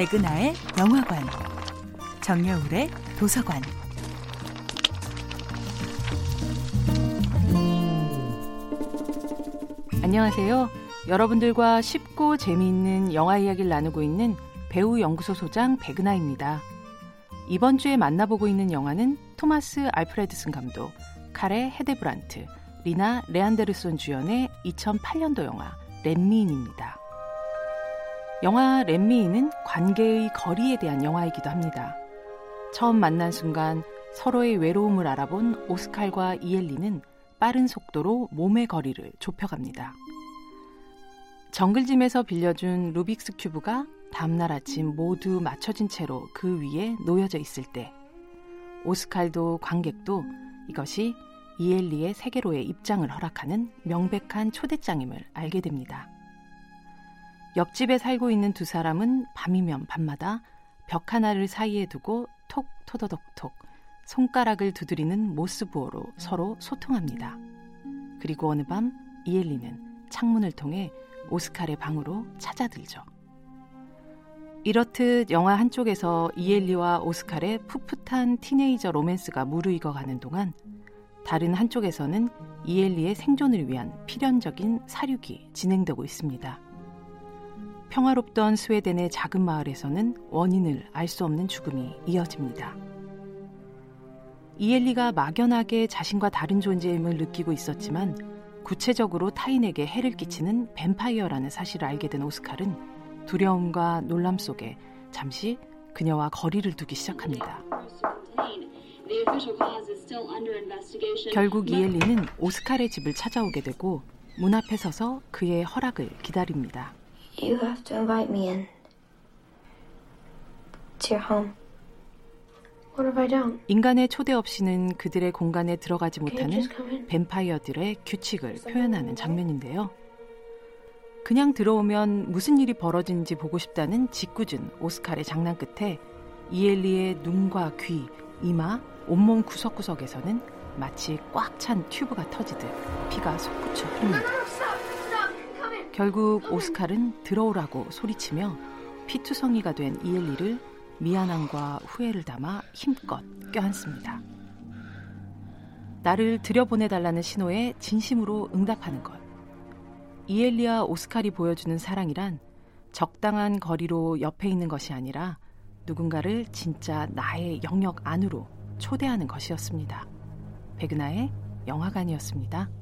백은하의 영화관, 정여울의 도서관. 안녕하세요. 여러분들과 쉽고 재미있는 영화 이야기를 나누고 있는 배우연구소 소장 백은하입니다. 이번 주에 만나보고 있는 영화는 토마스 알프레드슨 감독, 카레 헤데브란트, 리나 레안데르손 주연의 2008년도 영화 렛미인입니다. 영화 렛미인은 관계의 거리에 대한 영화이기도 합니다. 처음 만난 순간 서로의 외로움을 알아본 오스칼과 이엘리는 빠른 속도로 몸의 거리를 좁혀갑니다. 정글짐에서 빌려준 루빅스 큐브가 다음날 아침 모두 맞춰진 채로 그 위에 놓여져 있을 때 오스칼도 관객도 이것이 이엘리의 세계로의 입장을 허락하는 명백한 초대장임을 알게 됩니다. 옆집에 살고 있는 두 사람은 밤이면 밤마다 벽 하나를 사이에 두고 톡 토더덕톡 손가락을 두드리는 모스부호로 서로 소통합니다. 그리고 어느 밤 이엘리는 창문을 통해 오스칼의 방으로 찾아들죠. 이렇듯 영화 한쪽에서 이엘리와 오스칼의 풋풋한 티네이저 로맨스가 무르익어가는 동안 다른 한쪽에서는 이엘리의 생존을 위한 필연적인 사륙이 진행되고 있습니다. 평화롭던 스웨덴의 작은 마을에서는 원인을 알 수 없는 죽음이 이어집니다. 이엘리가 막연하게 자신과 다른 존재임을 느끼고 있었지만 구체적으로 타인에게 해를 끼치는 뱀파이어라는 사실을 알게 된 오스칼은 두려움과 놀람 속에 잠시 그녀와 거리를 두기 시작합니다. 결국 이엘리는 오스칼의 집을 찾아오게 되고 문 앞에 서서 그의 허락을 기다립니다. You have to invite me in. It's your home. What if I don't? 인간의 초대 없이는 그들의 공간에 들어가지 못하는 뱀파이어들의 규칙을 표현하는 장면인데요. 그냥 들어오면 무슨 일이 벌어진지 보고 싶다는 짓궂은 오스칼의 장난 끝에 이엘리의 눈과 귀, 이마, 온몸 구석구석에서는 마치 꽉 찬 튜브가 터지듯 피가 솟구쳐 흐릅니다. 결국 오스칼은 들어오라고 소리치며 피투성이가 된 이엘리를 미안함과 후회를 담아 힘껏 껴안습니다. 나를 들여보내달라는 신호에 진심으로 응답하는 것. 이엘리와 오스칼이 보여주는 사랑이란 적당한 거리로 옆에 있는 것이 아니라 누군가를 진짜 나의 영역 안으로 초대하는 것이었습니다. 백은하의 영화관이었습니다.